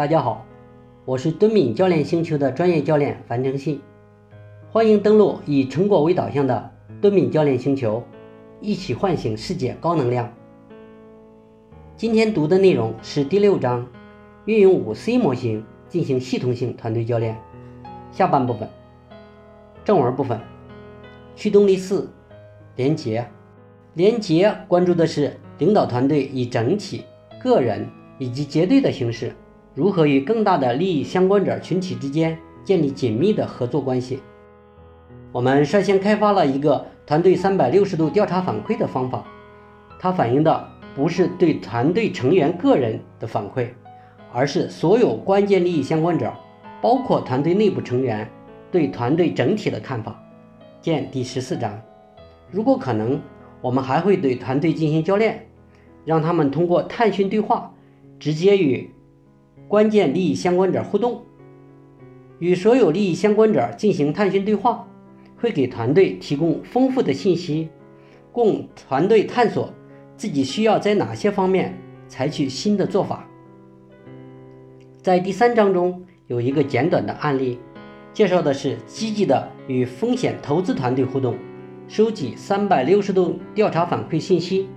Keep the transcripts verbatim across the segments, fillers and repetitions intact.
大家好，我是敦敏教练星球的专业教练樊承信，欢迎登录以成果为导向的敦敏教练星球，一起唤醒世界高能量。今天读的内容是第六章，运用 五 C 模型进行系统性团队教练。下半部分，正文部分，驱动力四，连结。连结关注的是领导团队以整体、个人以及结对的形式，如何与更大的利益相关者群体之间建立紧密的合作关系。我们率先开发了一个团队三百六十度调查反馈的方法，它反映的不是对团队成员个人的反馈，而是所有关键利益相关者，包括团队内部成员对团队整体的看法，见第十四章。如果可能，我们还会对团队进行教练，让他们通过探寻对话直接与关键利益相关者互动。与所有利益相关者进行探寻对话，会给团队提供丰富的信息，供团队探索自己需要在哪些方面采取新的做法。在第三章中有一个简短的案例，介绍的是积极的与风险投资团队互动，收集三百六十度调查反馈信息，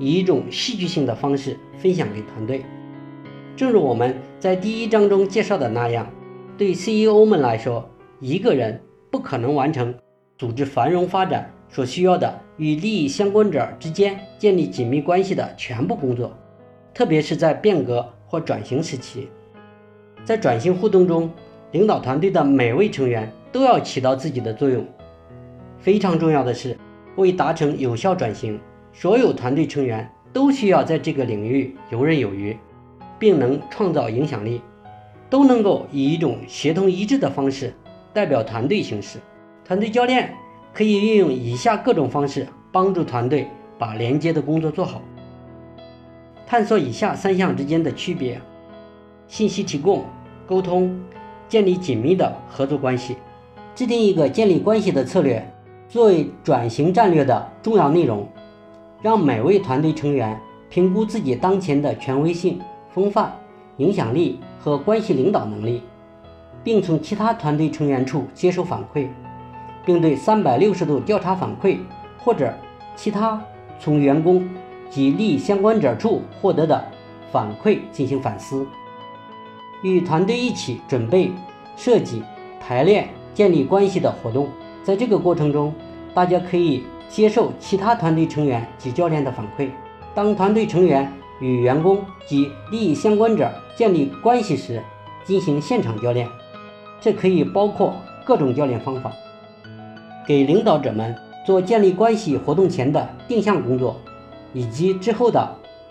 以一种戏剧性的方式分享给团队。正如我们在第一章中介绍的那样，对 C E O 们来说，一个人不可能完成组织繁荣发展所需要的与利益相关者之间建立紧密关系的全部工作，特别是在变革或转型时期。在转型互动中，领导团队的每位成员都要起到自己的作用。非常重要的是，为达成有效转型，所有团队成员都需要在这个领域游刃有余，并能创造影响力，都能够以一种协同一致的方式代表团队行事。团队教练可以运用以下各种方式帮助团队把连接的工作做好。探索以下三项之间的区别：信息提供、沟通、建立紧密的合作关系。制定一个建立关系的策略作为转型战略的重要内容，让每位团队成员评估自己当前的权威性、风范、影响力和关系领导能力，并从其他团队成员处接受反馈，并对三百六十度调查反馈或者其他从员工及利益相关者处获得的反馈进行反思，与团队一起准备、设计、排练建立关系的活动。在这个过程中，大家可以接受其他团队成员及教练的反馈。当团队成员与员工及利益相关者建立关系时，进行现场教练，这可以包括各种教练方法。给领导者们做建立关系活动前的定向工作，以及之后的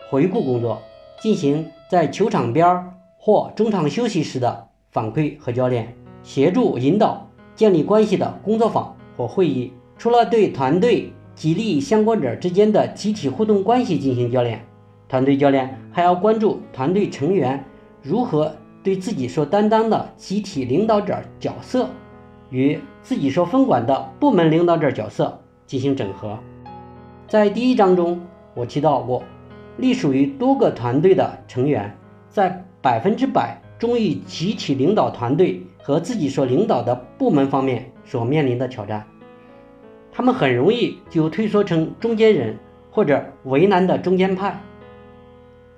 回顾工作，进行在球场边或中场休息时的反馈和教练，协助引导建立关系的工作坊或会议。除了对团队及利益相关者之间的集体互动关系进行教练，团队教练还要关注团队成员如何对自己所担当的集体领导者角色与自己所分管的部门领导者角色进行整合。在第一章中我提到过，隶属于多个团队的成员在百分之百忠于集体领导团队和自己所领导的部门方面所面临的挑战，他们很容易就退缩成中间人或者为难的中间派。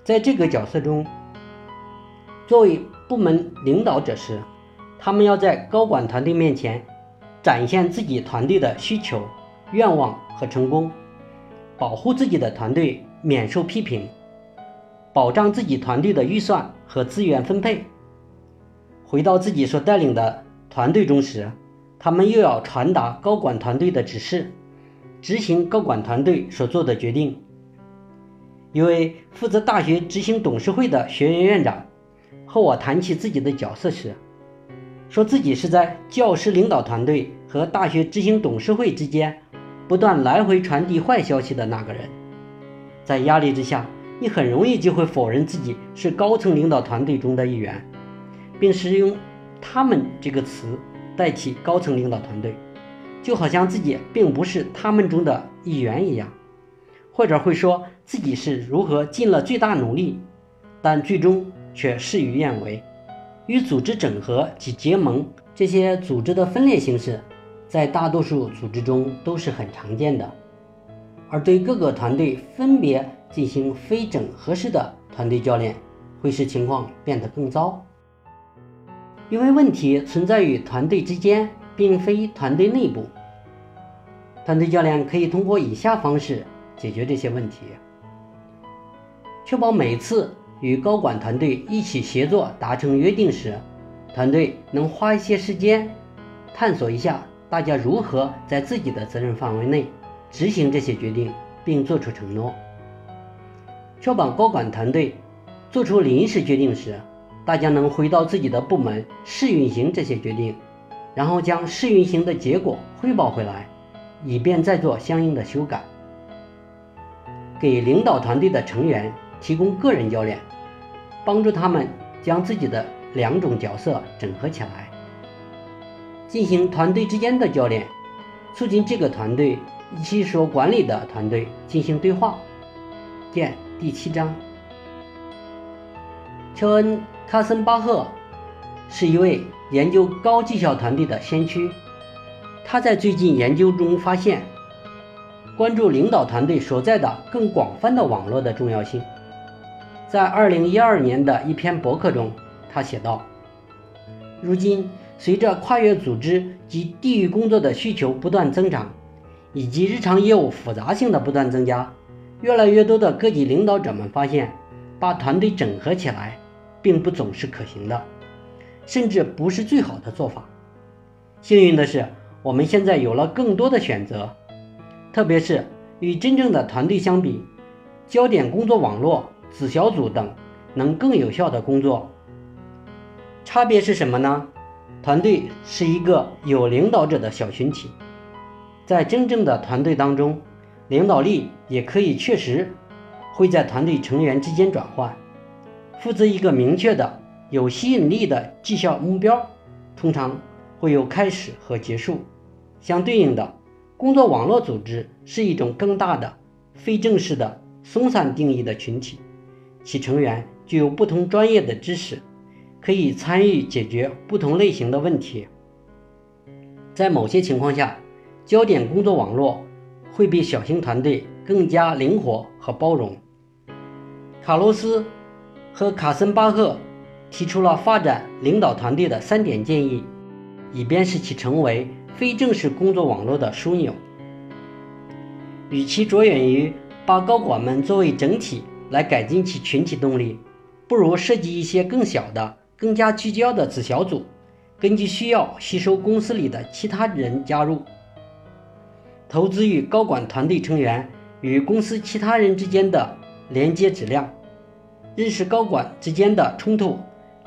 在这个角色中，作为部门领导者时，他们要在高管团队面前展现自己团队的需求、愿望和成功，保护自己的团队免受批评，保障自己团队的预算和资源分配。回到自己所带领的团队中时，他们又要传达高管团队的指示，执行高管团队所做的决定。一位负责大学执行董事会的学院院长和我谈起自己的角色时，说自己是在教师领导团队和大学执行董事会之间不断来回传递坏消息的那个人。在压力之下，你很容易就会否认自己是高层领导团队中的一员，并使用他们这个词代替高层领导团队，就好像自己并不是他们中的一员一样，或者会说自己是如何尽了最大努力，但最终却事与愿违。与组织整合及结盟这些组织的分裂形式，在大多数组织中都是很常见的。而对各个团队分别进行非整合式的团队教练，会使情况变得更糟。因为问题存在于团队之间，并非团队内部。团队教练可以通过以下方式解决这些问题：确保每次与高管团队一起协作达成约定时，团队能花一些时间探索一下大家如何在自己的责任范围内执行这些决定，并做出承诺。确保高管团队做出临时决定时，大家能回到自己的部门试运行这些决定，然后将试运行的结果汇报回来，以便再做相应的修改。给领导团队的成员提供个人教练，帮助他们将自己的两种角色整合起来，进行团队之间的教练，促进这个团队以及所管理的团队进行对话。见第七章。乔恩·卡森巴赫是一位研究高绩效团队的先驱。他在最近研究中发现，关注领导团队所在的更广泛的网络的重要性。在二零一二年的一篇博客中，他写道：如今，随着跨越组织及地域工作的需求不断增长，以及日常业务复杂性的不断增加，越来越多的各级领导者们发现，把团队整合起来并不总是可行的，甚至不是最好的做法。幸运的是，我们现在有了更多的选择，特别是与真正的团队相比，焦点工作网络、子小组等能更有效的工作。差别是什么呢？团队是一个有领导者的小群体，在真正的团队当中，领导力也可以确实会在团队成员之间转换。负责一个明确的、有吸引力的绩效目标，通常会有开始和结束。相对应的，工作网络组织是一种更大的、非正式的、松散定义的群体，其成员具有不同专业的知识，可以参与解决不同类型的问题。在某些情况下，焦点工作网络会比小型团队更加灵活和包容。卡洛斯和卡森巴赫提出了发展领导团队的三点建议，以便使其成为非正式工作网络的枢纽。与其着眼于把高管们作为整体来改进其群体动力，不如设计一些更小的、更加聚焦的子小组，根据需要吸收公司里的其他人加入。投资于高管团队成员与公司其他人之间的连接质量。认识高管之间的冲突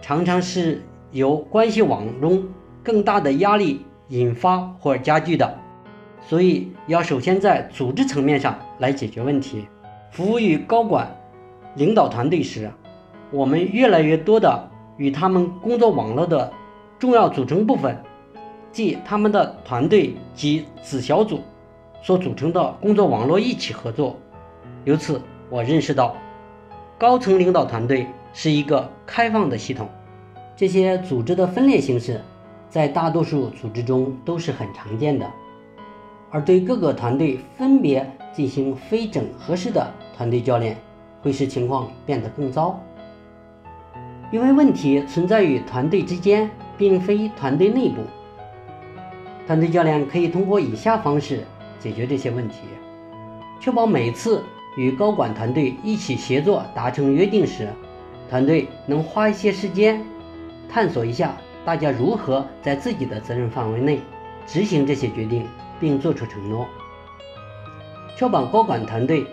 常常是由关系网中更大的压力引发或加剧的，所以要首先在组织层面上来解决问题。服务于高管领导团队时，我们越来越多的与他们工作网络的重要组成部分，即他们的团队及子小组所组成的工作网络一起合作。由此我认识到，高层领导团队是一个开放的系统。这些组织的分裂形式在大多数组织中都是很常见的，而对各个团队分别进行非整合式的团队教练，会使情况变得更糟。因为问题存在于团队之间，并非团队内部。团队教练可以通过以下方式解决这些问题：确保每次与高管团队一起协作达成约定时，团队能花一些时间探索一下大家如何在自己的责任范围内执行这些决定，并做出承诺。确保高管团队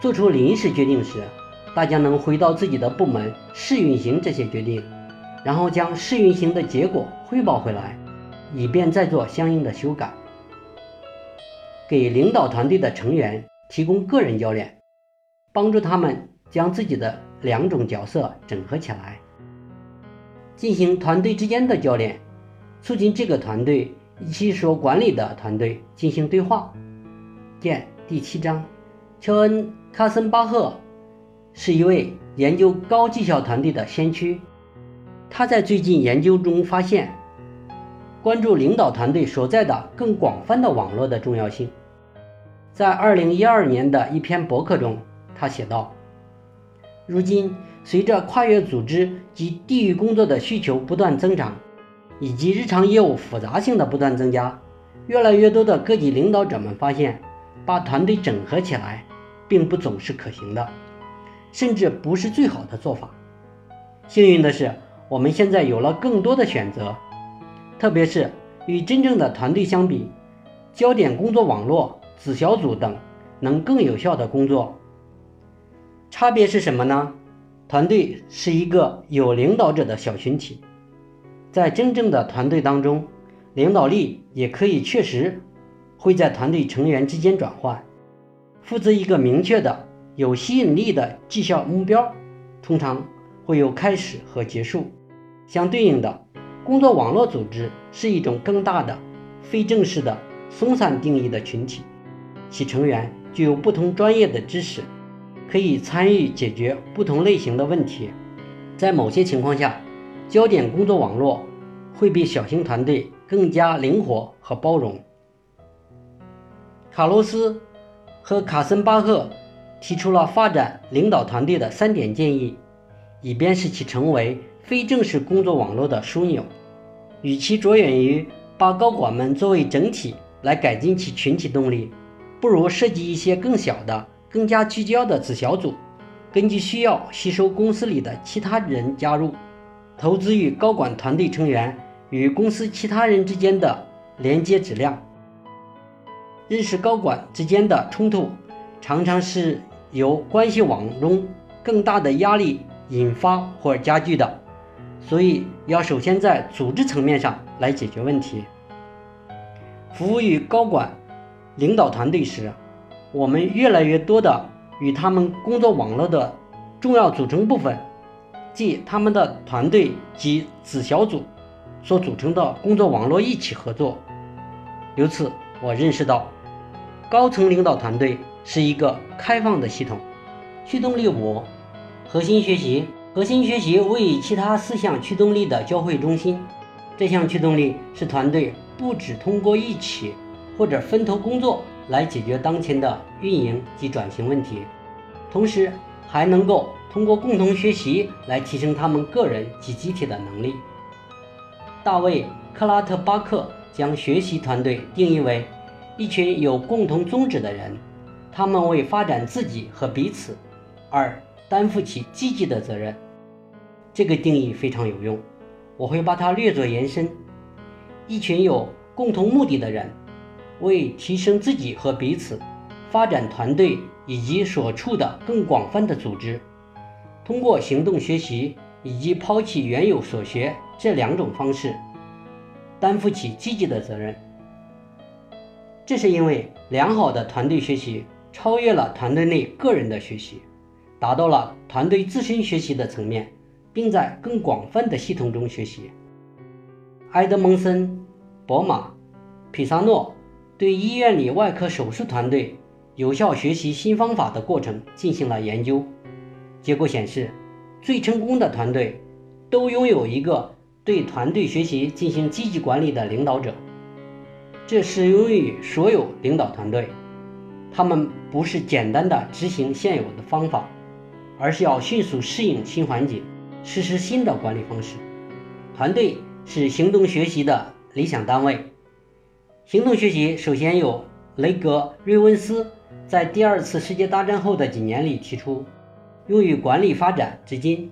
做出临时决定时，大家能回到自己的部门试运行这些决定，然后将试运行的结果汇报回来，以便再做相应的修改。给领导团队的成员提供个人教练，帮助他们将自己的两种角色整合起来，进行团队之间的教练，促进这个团队以及所管理的团队进行对话。见第七章。乔恩·卡森巴赫是一位研究高绩效团队的先驱。他在最近研究中发现，关注领导团队所在的更广泛的网络的重要性。在二零一二年的一篇博客中，他写道：如今，随着跨越组织及地域工作的需求不断增长，以及日常业务复杂性的不断增加，越来越多的各级领导者们发现，把团队整合起来并不总是可行的，甚至不是最好的做法。幸运的是，我们现在有了更多的选择，特别是与真正的团队相比，焦点工作网络、子小组等能更有效的工作。差别是什么呢？团队是一个有领导者的小群体，在真正的团队当中，领导力也可以确实会在团队成员之间转换。负责一个明确的、有吸引力的绩效目标，通常会有开始和结束。相对应的，工作网络组织是一种更大的、非正式的、松散定义的群体，其成员具有不同专业的知识，可以参与解决不同类型的问题。在某些情况下，焦点工作网络会比小型团队更加灵活和包容。卡洛斯和卡森巴赫提出了发展领导团队的三点建议，以便使其成为非正式工作网络的枢纽。与其着眼于把高管们作为整体来改进其群体动力，不如设计一些更小的、更加聚焦的子小组，根据需要吸收公司里的其他人加入。投资与高管团队成员与公司其他人之间的连接质量。认识高管之间的冲突常常是由关系网中更大的压力引发或加剧的，所以要首先在组织层面上来解决问题。服务于高管领导团队时，我们越来越多的与他们工作网络的重要组成部分，即他们的团队及子小组所组成的工作网络一起合作。由此我认识到，高层领导团队是一个开放的系统。驱动力五，核心学习。核心学习位于其他四项驱动力的交汇中心。这项驱动力是团队不只通过一起或者分头工作来解决当前的运营及转型问题，同时还能够通过共同学习来提升他们个人及集体的能力。大卫·克拉特巴克将学习团队定义为一群有共同宗旨的人，他们为发展自己和彼此而担负起积极的责任。这个定义非常有用，我会把它略作延伸：一群有共同目的的人，为提升自己和彼此、发展团队以及所处的更广泛的组织，通过行动学习以及抛弃原有所学这两种方式，担负起积极的责任。这是因为良好的团队学习超越了团队内个人的学习，达到了团队自身学习的层面，并在更广泛的系统中学习。埃德蒙森、伯马、皮萨诺对医院里外科手术团队有效学习新方法的过程进行了研究。结果显示，最成功的团队都拥有一个对团队学习进行积极管理的领导者。这适用于所有领导团队，他们不是简单的执行现有的方法，而是要迅速适应新环境，实施新的管理方式。团队是行动学习的理想单位。行动学习首先由雷格·瑞温斯在第二次世界大战后的几年里提出，用于管理发展至今。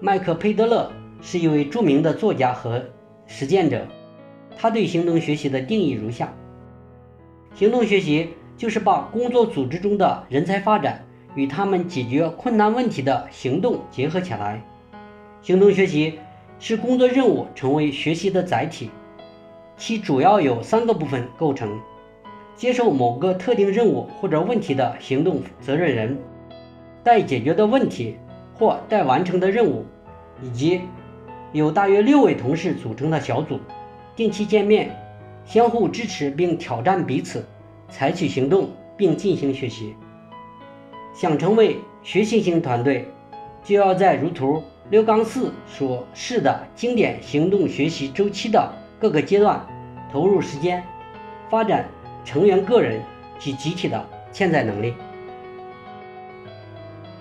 麦克佩德勒是一位著名的作家和实践者，他对行动学习的定义如下：行动学习就是把工作组织中的人才发展与他们解决困难问题的行动结合起来。行动学习是工作任务成为学习的载体，其主要有三个部分构成：接受某个特定任务或者问题的行动责任人，待解决的问题或待完成的任务，以及有大约六位同事组成的小组，定期见面，相互支持并挑战彼此，采取行动并进行学习。想成为学习型团队，就要在如图刘刚四所示的经典行动学习周期的各个阶段投入时间，发展成员个人及集体的潜在能力。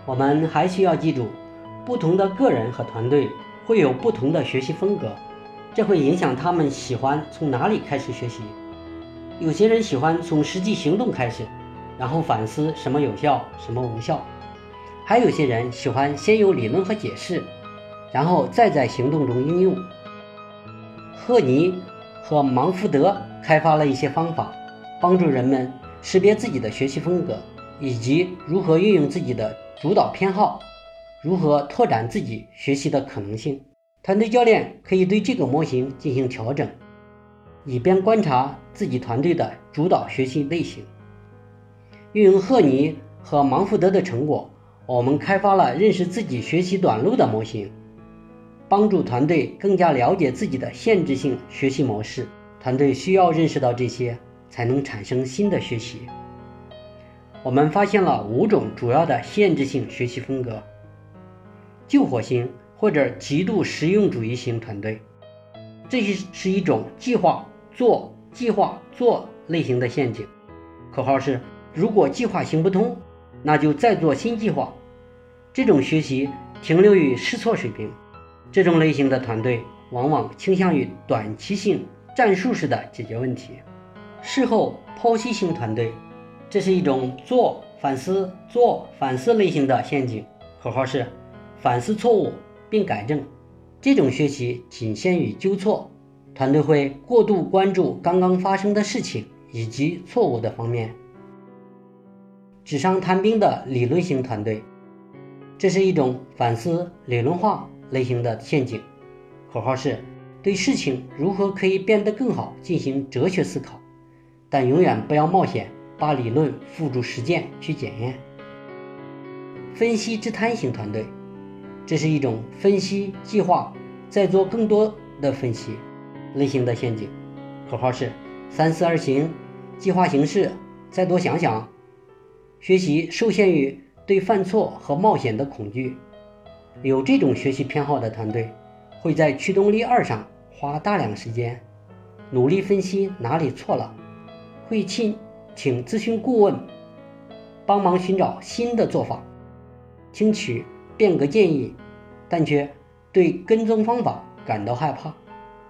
我们还需要记住，不同的个人和团队会有不同的学习风格，这会影响他们喜欢从哪里开始学习。有些人喜欢从实际行动开始，然后反思什么有效什么无效，还有些人喜欢先有理论和解释，然后再在行动中应用。赫尼和芒福德开发了一些方法，帮助人们识别自己的学习风格，以及如何运用自己的主导偏好，如何拓展自己学习的可能性。团队教练可以对这个模型进行调整，以便观察自己团队的主导学习类型。运用赫尼和芒福德的成果，我们开发了认识自己学习短路的模型，帮助团队更加了解自己的限制性学习模式。团队需要认识到这些，才能产生新的学习。我们发现了五种主要的限制性学习风格：救火型或者极度实用主义型团队，这是一种计划做计划做类型的陷阱，口号是如果计划行不通，那就再做新计划。这种学习停留于试错水平，这种类型的团队往往倾向于短期性战术式的解决问题。事后剖析型团队，这是一种做反思做反思类型的陷阱，口号是反思错误并改正。这种学习仅限于纠错，团队会过度关注刚刚发生的事情以及错误的方面。纸上谈兵的理论型团队，这是一种反思理论化类型的陷阱，口号是对事情如何可以变得更好进行哲学思考，但永远不要冒险把理论付诸实践去检验。分析之贪型团队，这是一种分析计划再做更多的分析类型的陷阱，口号是三思而行，计划行事，再多想想。学习受限于对犯错和冒险的恐惧，有这种学习偏好的团队会在驱动力二上花大量时间，努力分析哪里错了，会请咨询顾问帮忙寻找新的做法，听取变革建议，但却对跟踪方法感到害怕，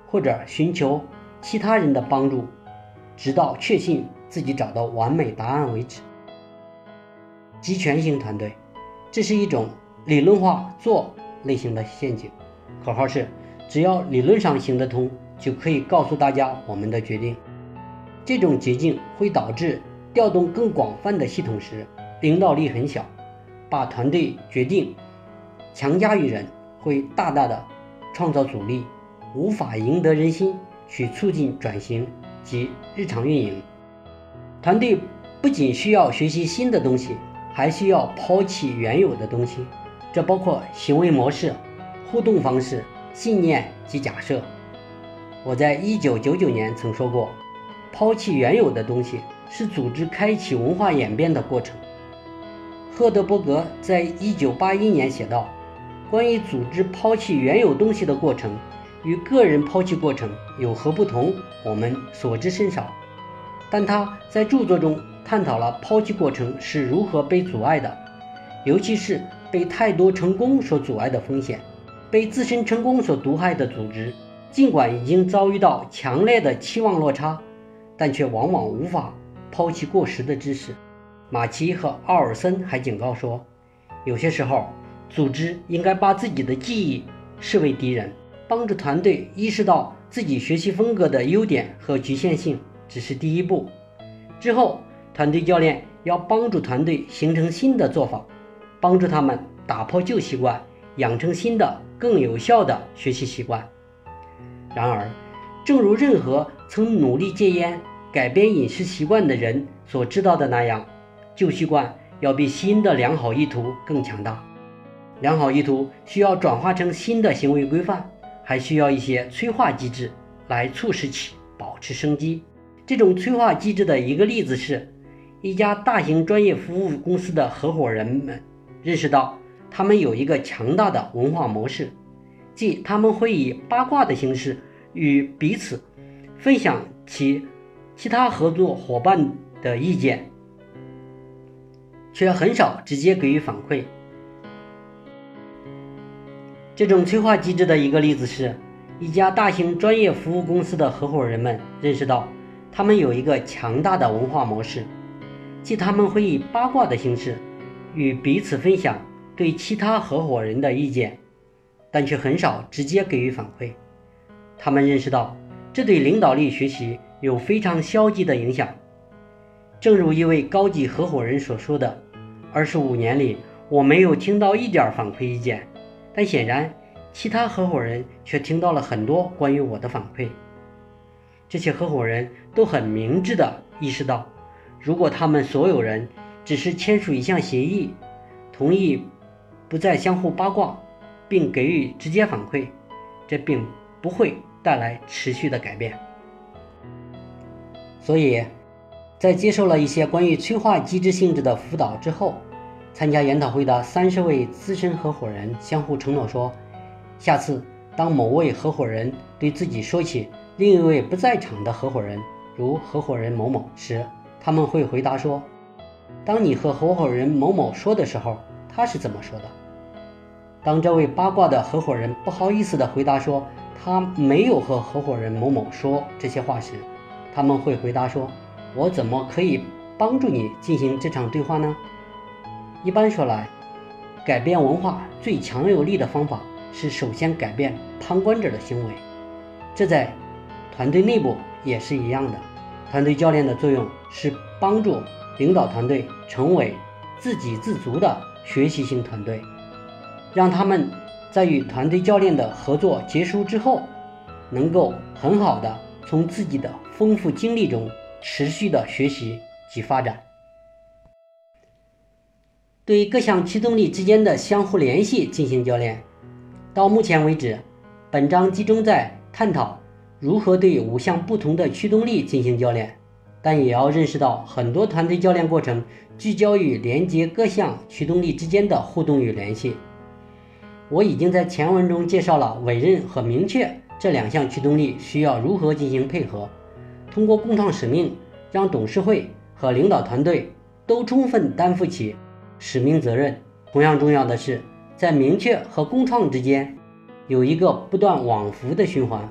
或者寻求其他人的帮助，直到确信自己找到完美答案为止。集权型团队，这是一种理论化做类型的陷阱，口号是只要理论上行得通，就可以告诉大家我们的决定。这种捷径会导致调动更广泛的系统时领导力很小，把团队决定强加于人会大大的创造阻力，无法赢得人心，去促进转型及日常运营。团队不仅需要学习新的东西，还需要抛弃原有的东西，这包括行为模式、互动方式、信念及假设。我在一九九九年曾说过，抛弃原有的东西是组织开启文化演变的过程。赫德伯格在一九八一年写道，关于组织抛弃原有东西的过程与个人抛弃过程有何不同，我们所知甚少，但他在著作中探讨了抛弃过程是如何被阻碍的，尤其是被太多成功所阻碍的风险。被自身成功所毒害的组织，尽管已经遭遇到强烈的期望落差，但却往往无法抛弃过时的知识。马奇和奥尔森还警告说，有些时候组织应该把自己的记忆视为敌人，帮助团队意识到自己学习风格的优点和局限性只是第一步。之后团队教练要帮助团队形成新的做法，帮助他们打破旧习惯，养成新的更有效的学习习惯。然而，正如任何曾努力戒烟、改变饮食习惯的人所知道的那样，旧习惯要比新的良好意图更强大。良好意图需要转化成新的行为规范，还需要一些催化机制来促使其保持生机。这种催化机制的一个例子是，一家大型专业服务公司的合伙人们认识到他们有一个强大的文化模式，即他们会以八卦的形式与彼此分享其其他合作伙伴的意见，却很少直接给予反馈。这种催化机制的一个例子是，一家大型专业服务公司的合伙人们认识到他们有一个强大的文化模式，即他们会以八卦的形式与彼此分享对其他合伙人的意见，但却很少直接给予反馈。他们认识到这对领导力学习有非常消极的影响。正如一位高级合伙人所说的，二十五年里我没有听到一点反馈意见，但显然其他合伙人却听到了很多关于我的反馈。这些合伙人都很明智地意识到，如果他们所有人只是签署一项协议，同意不再相互八卦，并给予直接反馈，这并不会带来持续的改变。所以，在接受了一些关于催化机制性质的辅导之后，参加研讨会的三十位资深合伙人相互承诺说，下次当某位合伙人对自己说起另一位不在场的合伙人，如合伙人某某时，他们会回答说，当你和合伙人某某说的时候，他是怎么说的？当这位八卦的合伙人不好意思地回答说他没有和合伙人某某说这些话时，他们会回答说，我怎么可以帮助你进行这场对话呢？一般说来，改变文化最强有力的方法是首先改变旁观者的行为，这在团队内部也是一样的。团队教练的作用是帮助领导团队成为自给自足的学习型团队，让他们在与团队教练的合作结束之后，能够很好的从自己的丰富经历中持续的学习及发展。对各项驱动力之间的相互联系进行教练。到目前为止，本章集中在探讨如何对五项不同的驱动力进行教练，但也要认识到很多团队教练过程聚焦于连接各项驱动力之间的互动与联系。我已经在前文中介绍了委任和明确这两项驱动力需要如何进行配合，通过共创使命，让董事会和领导团队都充分担负起使命责任。同样重要的是，在明确和共创之间有一个不断往复的循环，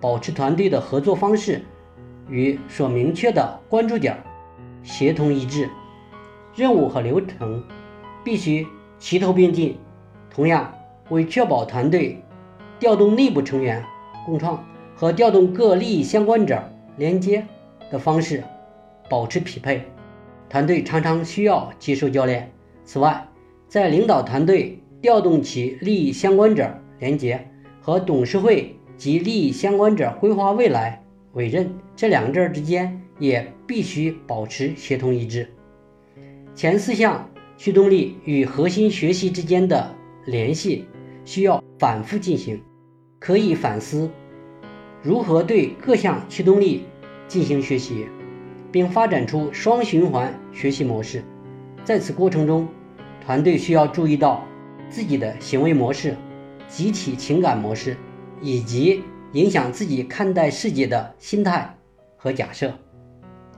保持团队的合作方式与所明确的关注点协同一致，任务和流程必须齐头并进。同样，为确保团队调动内部成员共创和调动各利益相关者连接的方式保持匹配，团队常常需要接受教练。此外，在领导团队调动其利益相关者连接和董事会及利益相关者规划未来委任这两者之间也必须保持协同一致。前四项驱动力与核心学习之间的联系需要反复进行，可以反思如何对各项驱动力进行学习，并发展出双循环学习模式。在此过程中，团队需要注意到自己的行为模式、集体情感模式以及影响自己看待世界的心态和假设。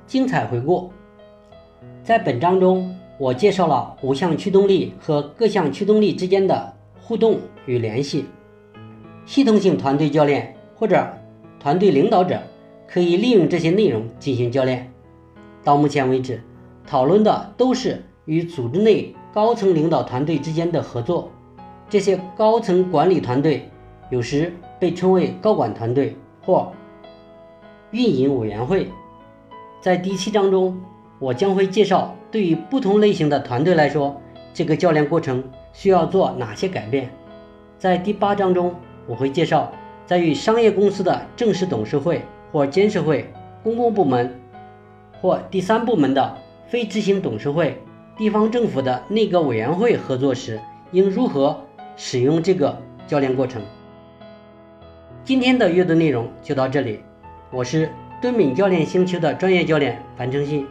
精彩回顾，在本章中我介绍了五项驱动力和各项驱动力之间的互动与联系。系统性团队教练或者团队领导者可以利用这些内容进行教练。到目前为止，讨论的都是与组织内高层领导团队之间的合作。这些高层管理团队有时被称为高管团队或运营委员会。在第七章中，我将会介绍对于不同类型的团队来说，这个教练过程需要做哪些改变。在第八章中，我会介绍在与商业公司的正式董事会或监事会、公共部门或第三部门的非执行董事会、地方政府的内阁委员会合作时，应如何使用这个教练过程。今天的阅读内容就到这里，我是敦敏教练星球的专业教练樊承信，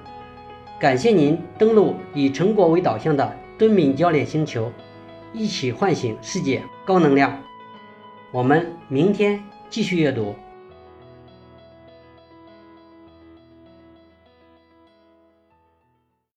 感谢您登录以成果为导向的敦敏教练星球，一起唤醒世界高能量。我们明天继续阅读。